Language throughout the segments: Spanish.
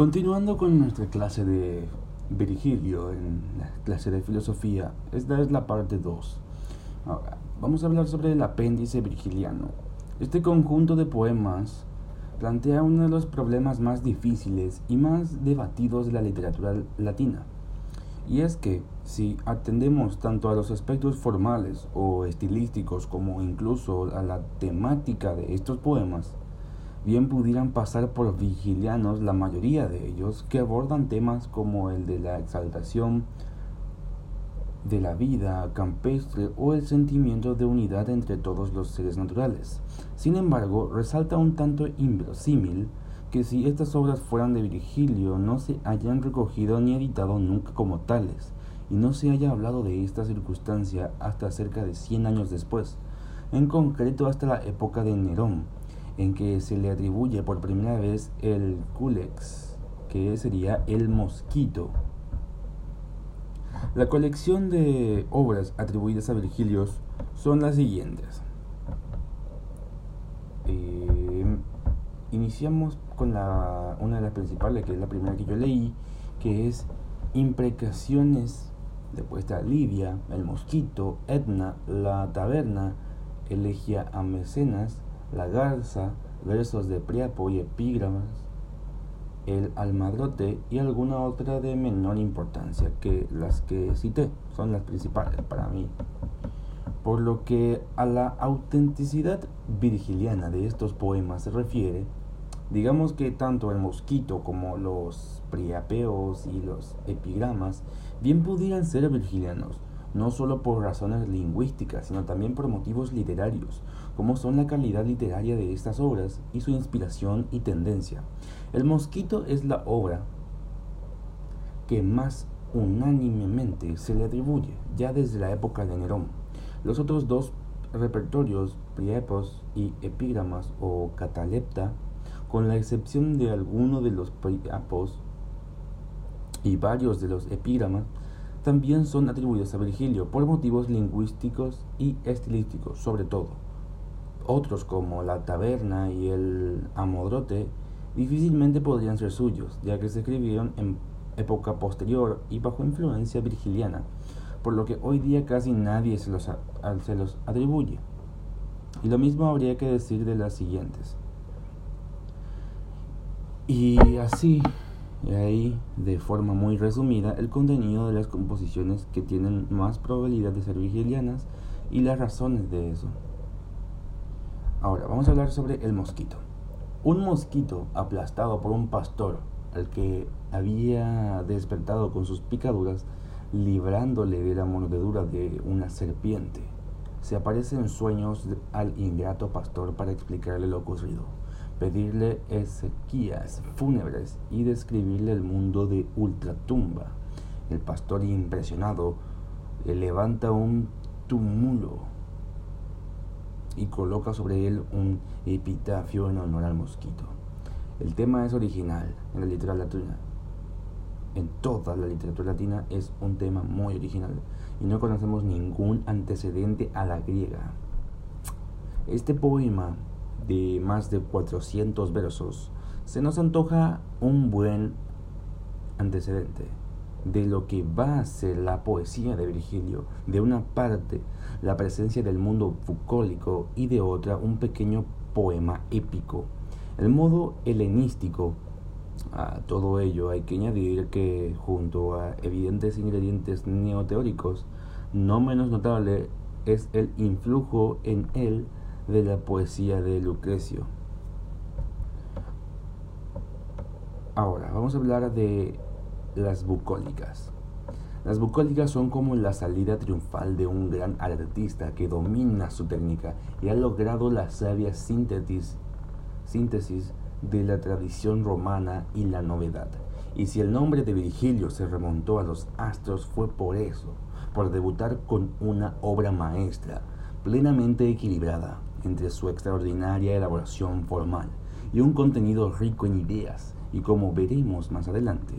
Continuando con nuestra clase de Virgilio, en la clase de filosofía, esta es la parte 2. Ahora, vamos a hablar sobre el apéndice virgiliano. Este conjunto de poemas plantea uno de los problemas más difíciles y más debatidos de la literatura latina. Y es que, si atendemos tanto a los aspectos formales o estilísticos como incluso a la temática de estos poemas, bien pudieran pasar por virgilianos la mayoría de ellos, que abordan temas como el de la exaltación de la vida campestre o el sentimiento de unidad entre todos los seres naturales. Sin embargo, resalta un tanto inverosímil que si estas obras fueran de Virgilio no se hayan recogido ni editado nunca como tales, y no se haya hablado de esta circunstancia hasta cerca de 100 años después, en concreto hasta la época de Nerón, en que se le atribuye por primera vez el Culex, que sería el mosquito. La colección de obras atribuidas a Virgilio son las siguientes. Iniciamos con una de las principales, que es la primera que yo leí, que es Imprecaciones, después está Lidia, el mosquito, Etna, la Taberna, Elegia a Mecenas, la Garza, versos de Priapo y epígramas, el Almadrote y alguna otra de menor importancia que las que cité, son las principales para mí. Por lo que a la autenticidad virgiliana de estos poemas se refiere, digamos que tanto el mosquito como los priapeos y los epigramas bien pudieran ser virgilianos, no solo por razones lingüísticas, sino también por motivos literarios, como son la calidad literaria de estas obras y su inspiración y tendencia. El mosquito es la obra que más unánimemente se le atribuye, ya desde la época de Nerón. Los otros dos repertorios, priapos y epígramas o catalepta, con la excepción de alguno de los priapos y varios de los epígramas, también son atribuidos a Virgilio por motivos lingüísticos y estilísticos, sobre todo. Otros como la taberna y el amodrote difícilmente podrían ser suyos, ya que se escribieron en época posterior y bajo influencia virgiliana, por lo que hoy día casi nadie se los atribuye. Y lo mismo habría que decir de las siguientes. Y así, y ahí, de forma muy resumida, el contenido de las composiciones que tienen más probabilidad de ser virgilianas y las razones de eso. Ahora, vamos a hablar sobre el mosquito. Un mosquito aplastado por un pastor al que había despertado con sus picaduras, librándole de la mordedura de una serpiente, se aparece en sueños al ingrato pastor para explicarle lo ocurrido, pedirle exequias fúnebres y describirle el mundo de ultratumba. El pastor, impresionado, levanta un túmulo y coloca sobre él un epitafio en honor al mosquito. El tema es original en la literatura latina. En toda la literatura latina es un tema muy original y no conocemos ningún antecedente a la griega. Este poema de más de 400 versos se nos antoja un buen antecedente de lo que va a ser la poesía de Virgilio. De una parte, la presencia del mundo bucólico y de otra, un pequeño poema épico. El modo helenístico. A todo ello hay que añadir que, junto a evidentes ingredientes neoteóricos, no menos notable es el influjo en él de la poesía de Lucrecio. Ahora, vamos a hablar de las bucólicas. Las bucólicas son como la salida triunfal de un gran artista que domina su técnica y ha logrado la sabia síntesis de la tradición romana y la novedad. Y si el nombre de Virgilio se remontó a los astros fue por eso, por debutar con una obra maestra plenamente equilibrada entre su extraordinaria elaboración formal y un contenido rico en ideas, y como veremos más adelante,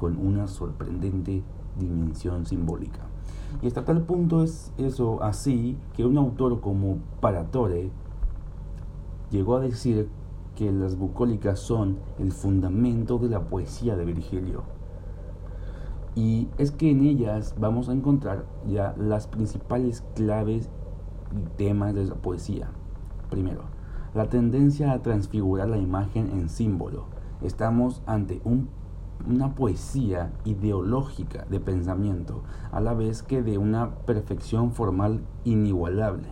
con una sorprendente dimensión simbólica. Y hasta tal punto es eso así que un autor como Paratore llegó a decir que las bucólicas son el fundamento de la poesía de Virgilio. Y es que en ellas vamos a encontrar ya las principales claves y temas de la poesía. Primero, la tendencia a transfigurar la imagen en símbolo. Estamos ante una poesía ideológica de pensamiento, a la vez que de una perfección formal inigualable.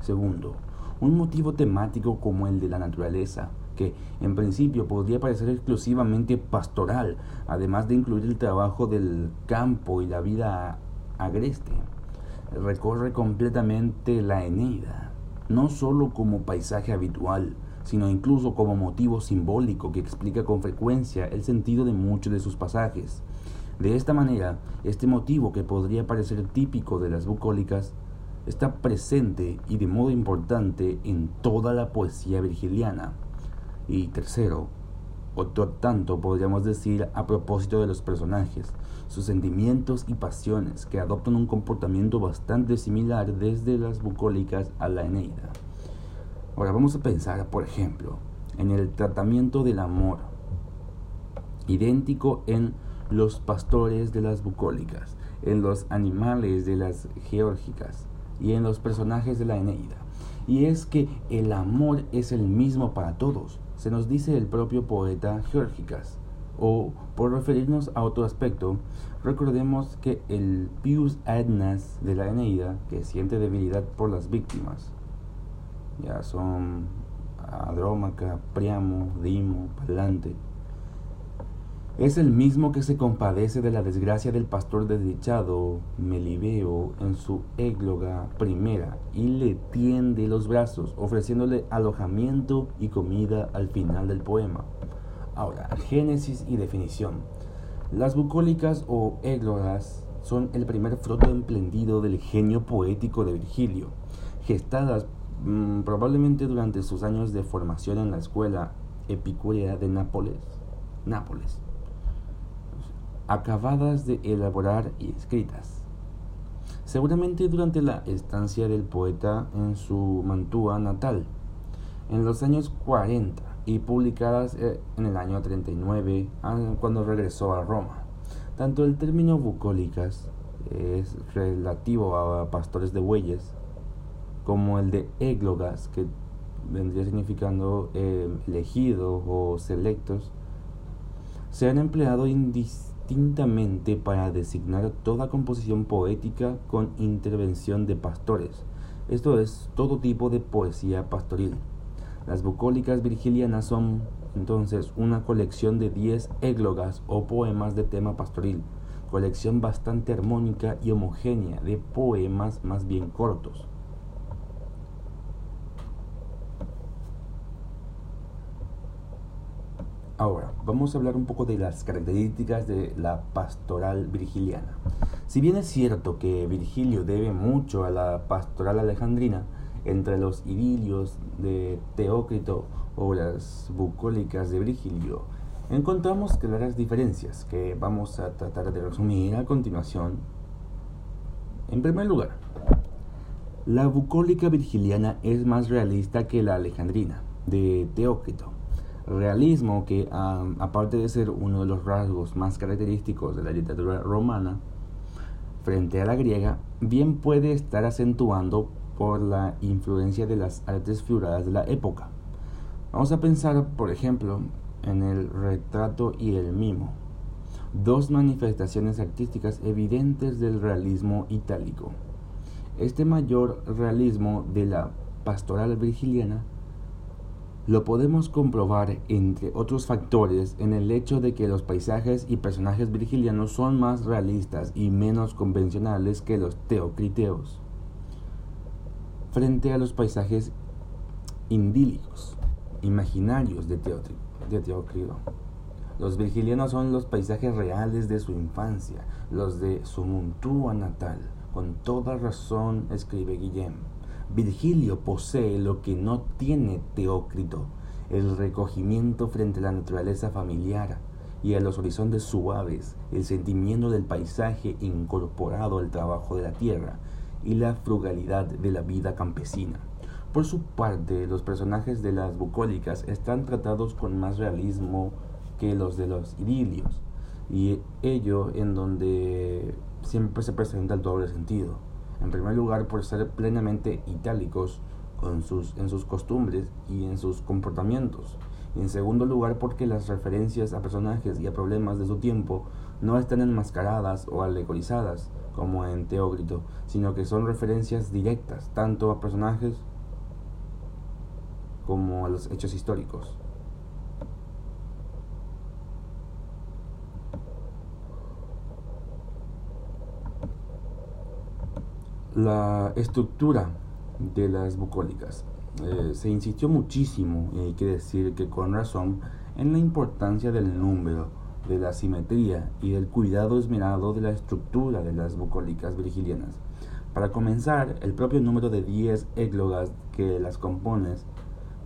Segundo, un motivo temático como el de la naturaleza, que en principio podría parecer exclusivamente pastoral, además de incluir el trabajo del campo y la vida agreste. Recorre completamente la Eneida, no solo como paisaje habitual, sino incluso como motivo simbólico que explica con frecuencia el sentido de muchos de sus pasajes. De esta manera, este motivo que podría parecer típico de las bucólicas está presente y de modo importante en toda la poesía virgiliana. Y tercero, otro tanto podríamos decir a propósito de los personajes, sus sentimientos y pasiones que adoptan un comportamiento bastante similar desde las bucólicas a la Eneida. Ahora vamos a pensar, por ejemplo, en el tratamiento del amor, idéntico en los pastores de las bucólicas, en los animales de las geórgicas y en los personajes de la Eneida. Y es que el amor es el mismo para todos, se nos dice el propio poeta Geórgicas. O, por referirnos a otro aspecto, recordemos que el pius Aetnas de la Eneida, que siente debilidad por las víctimas, ya son Andrómaca, Príamo, Dimo, Palante, es el mismo que se compadece de la desgracia del pastor desdichado Melibeo en su égloga primera y le tiende los brazos, ofreciéndole alojamiento y comida al final del poema. Ahora, génesis y definición. Las bucólicas o églogas son el primer fruto emprendido del genio poético de Virgilio, gestadas probablemente durante sus años de formación en la escuela epicúrea de Nápoles, acabadas de elaborar y escritas, seguramente durante la estancia del poeta en su Mantúa natal, en los años 40, y publicadas en el año 39, cuando regresó a Roma. Tanto el término bucólicas, es relativo a pastores de bueyes, como el de églogas, que vendría significando elegidos o selectos, se han empleado indistintamente para designar toda composición poética con intervención de pastores, esto es, todo tipo de poesía pastoril. Las bucólicas virgilianas son, entonces, una colección de 10 églogas o poemas de tema pastoril, colección bastante armónica y homogénea de poemas más bien cortos. Ahora, vamos a hablar un poco de las características de la pastoral virgiliana. Si bien es cierto que Virgilio debe mucho a la pastoral alejandrina, entre los idilios de Teócrito o las bucólicas de Virgilio, encontramos claras diferencias que vamos a tratar de resumir a continuación. En primer lugar, la bucólica virgiliana es más realista que la alejandrina de Teócrito. Realismo que, aparte de ser uno de los rasgos más característicos de la literatura romana, frente a la griega, bien puede estar acentuando por la influencia de las artes figuradas de la época. Vamos a pensar, por ejemplo, en el retrato y el mimo, dos manifestaciones artísticas evidentes del realismo itálico. Este mayor realismo de la pastoral virgiliana lo podemos comprobar, entre otros factores, en el hecho de que los paisajes y personajes virgilianos son más realistas y menos convencionales que los teocriteos, frente a los paisajes idílicos, imaginarios de Teócrito. Los virgilianos son los paisajes reales de su infancia, los de su Mantúa natal. Con toda razón, escribe Guillem, Virgilio posee lo que no tiene Teócrito, el recogimiento frente a la naturaleza familiar y a los horizontes suaves, el sentimiento del paisaje incorporado al trabajo de la tierra y la frugalidad de la vida campesina. Por su parte, los personajes de las bucólicas están tratados con más realismo que los de los idilios, y ello en donde siempre se presenta el doble sentido. En primer lugar, por ser plenamente itálicos en sus costumbres y en sus comportamientos. Y en segundo lugar, porque las referencias a personajes y a problemas de su tiempo no están enmascaradas o alegorizadas, como en Teócrito, sino que son referencias directas, tanto a personajes como a los hechos históricos. La estructura de las bucólicas. Se insistió muchísimo, y hay que decir que con razón, en la importancia del número, de la simetría y del cuidado esmerado de la estructura de las bucólicas virgilianas. Para comenzar, el propio número de 10 églogas que las componen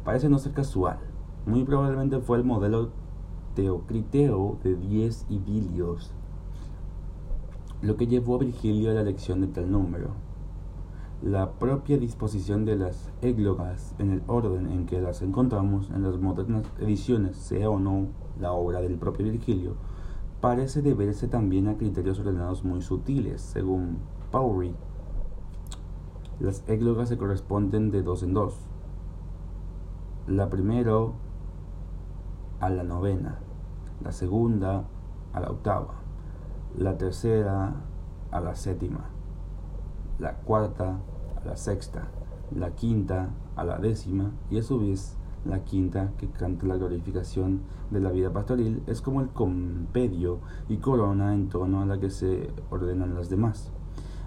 parece no ser casual. Muy probablemente fue el modelo teocriteo de 10 idilios, lo que llevó a Virgilio a la elección de tal número. La propia disposición de las églogas en el orden en que las encontramos en las modernas ediciones, sea o no la obra del propio Virgilio, parece deberse también a criterios ordenados muy sutiles. Según Powrie, las églogas se corresponden de 2 en 2, la primera a la novena, la segunda a la octava, la tercera a la séptima, la cuarta a la sexta, la quinta a la décima, y a su vez la quinta, que canta la glorificación de la vida pastoril, es como el compendio y corona en torno a la que se ordenan las demás.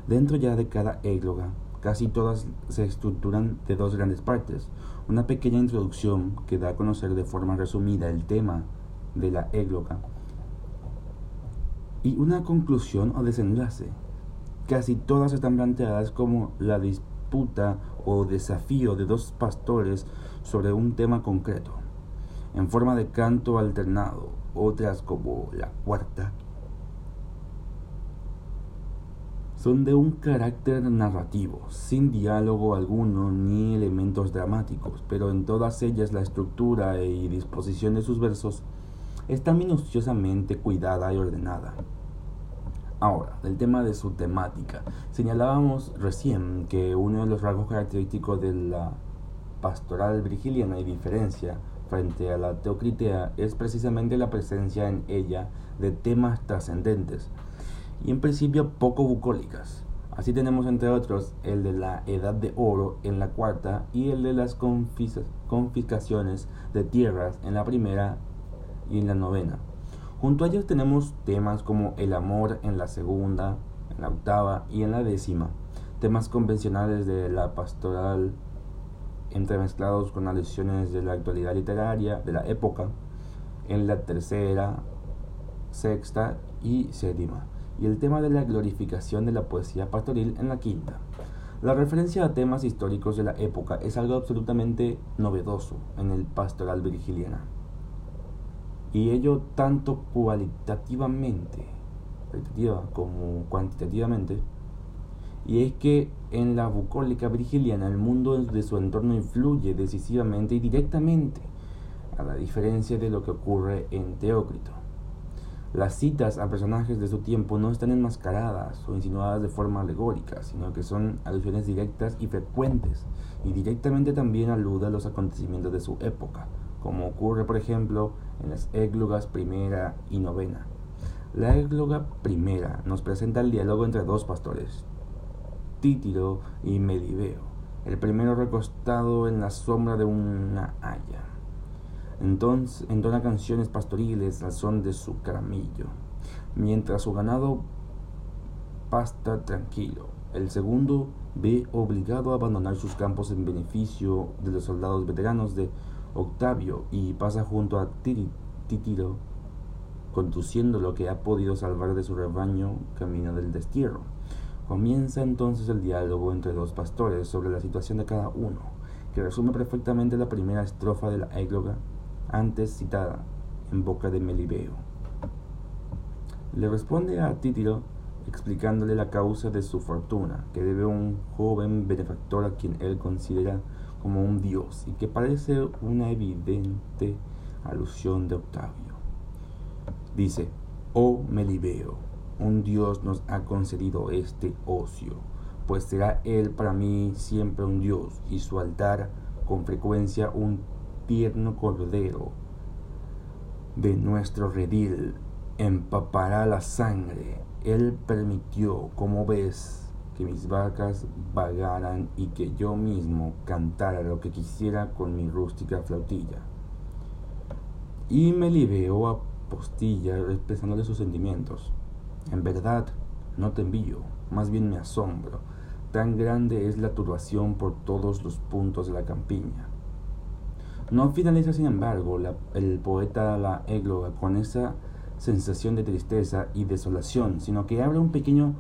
Dentro ya de cada égloga, casi todas se estructuran de 2 grandes partes: una pequeña introducción que da a conocer de forma resumida el tema de la égloga, y una conclusión o desenlace. Casi todas están planteadas como la disputa o desafío de 2 pastores sobre un tema concreto, en forma de canto alternado. Otras, como la cuarta, son de un carácter narrativo, sin diálogo alguno ni elementos dramáticos, pero en todas ellas la estructura y disposición de sus versos está minuciosamente cuidada y ordenada. Ahora, del tema de su temática. Señalábamos recién que uno de los rasgos característicos de la pastoral virgiliana y diferencia frente a la teocritea es precisamente la presencia en ella de temas trascendentes y en principio poco bucólicas. Así tenemos, entre otros, el de la edad de oro en la cuarta y el de las confiscaciones de tierras en la primera y en la novena. Junto a ellos tenemos temas como el amor en la segunda, en la octava y en la décima, temas convencionales de la pastoral entremezclados con alusiones de la actualidad literaria de la época, en la tercera, sexta y séptima, y el tema de la glorificación de la poesía pastoril en la quinta. La referencia a temas históricos de la época es algo absolutamente novedoso en el pastoral virgiliana, y ello tanto cualitativa como cuantitativamente, y es que en la bucólica virgiliana el mundo de su entorno influye decisivamente y directamente, a la diferencia de lo que ocurre en Teócrito. Las citas a personajes de su tiempo no están enmascaradas o insinuadas de forma alegórica, sino que son alusiones directas y frecuentes, y directamente también alude a los acontecimientos de su época, como ocurre, por ejemplo, en las églogas primera y novena. La égloga primera nos presenta el diálogo entre 2 pastores, Títiro y Melibeo, el primero recostado en la sombra de una haya. Entonces entona canciones pastoriles al son de su caramillo, mientras su ganado pasta tranquilo. El segundo ve obligado a abandonar sus campos en beneficio de los soldados veteranos de Octavio y pasa junto a Títiro, conduciendo lo que ha podido salvar de su rebaño camino del destierro. Comienza entonces el diálogo entre 2 pastores sobre la situación de cada uno, que resume perfectamente la primera estrofa de la égloga antes citada, en boca de Melibeo. Le responde a Títiro explicándole la causa de su fortuna, que debe a un joven benefactor a quien él considera como un dios, y que parece una evidente alusión de Octavio. Dice: «Oh Melibeo, un dios nos ha concedido este ocio, pues será él para mí siempre un dios, y su altar con frecuencia un tierno cordero de nuestro redil empapará la sangre. Él permitió, como ves, que mis vacas vagaran y que yo mismo cantara lo que quisiera con mi rústica flautilla». Y Melibeo apostilla expresándole sus sentimientos: «En verdad, no te envío, más bien me asombro. Tan grande es la turbación por todos los puntos de la campiña». No finaliza, sin embargo, el poeta la égloga con esa sensación de tristeza y desolación, sino que abre un pequeño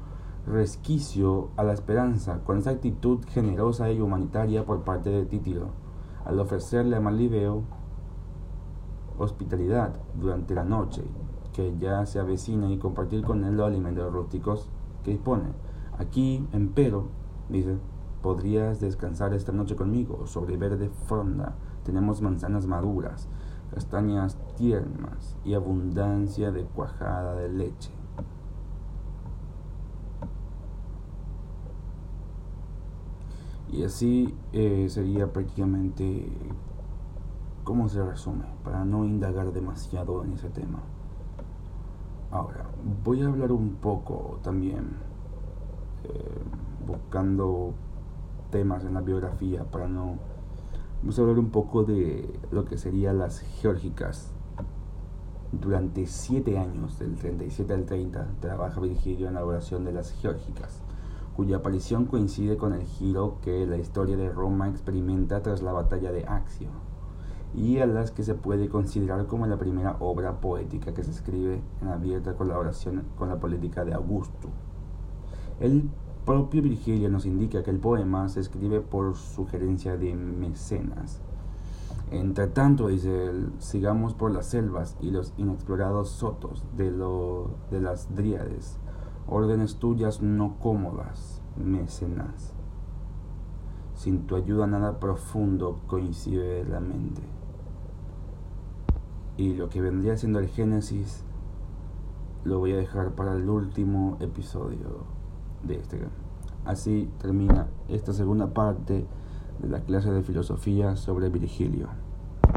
resquicio a la esperanza con esa actitud generosa y humanitaria por parte de Títiro, al ofrecerle a Melibeo hospitalidad durante la noche que ya se avecina y compartir con él los alimentos rústicos que dispone. «Aquí, empero», dice, «podrías descansar esta noche conmigo sobre verde fronda. Tenemos manzanas maduras, castañas tiernas y abundancia de cuajada de leche». Y así sería prácticamente cómo se resume, para no indagar demasiado en ese tema. Ahora, voy a hablar un poco también, buscando temas en la biografía para no... Vamos a hablar un poco de lo que serían las geórgicas. Durante 7 años, del 37 al 30, trabaja Virgilio en la elaboración de las geórgicas, cuya aparición coincide con el giro que la historia de Roma experimenta tras la batalla de Accio, y a las que se puede considerar como la primera obra poética que se escribe en abierta colaboración con la política de Augusto. El propio Virgilio nos indica que el poema se escribe por sugerencia de Mecenas. Entre tanto, dice él, sigamos por las selvas y los inexplorados sotos de las Dríades, órdenes tuyas no cómodas, Mecenas. Sin tu ayuda nada profundo coincide la mente. Y lo que vendría siendo el Génesis lo voy a dejar para el último episodio de este. Así termina esta segunda parte de la clase de filosofía sobre Virgilio.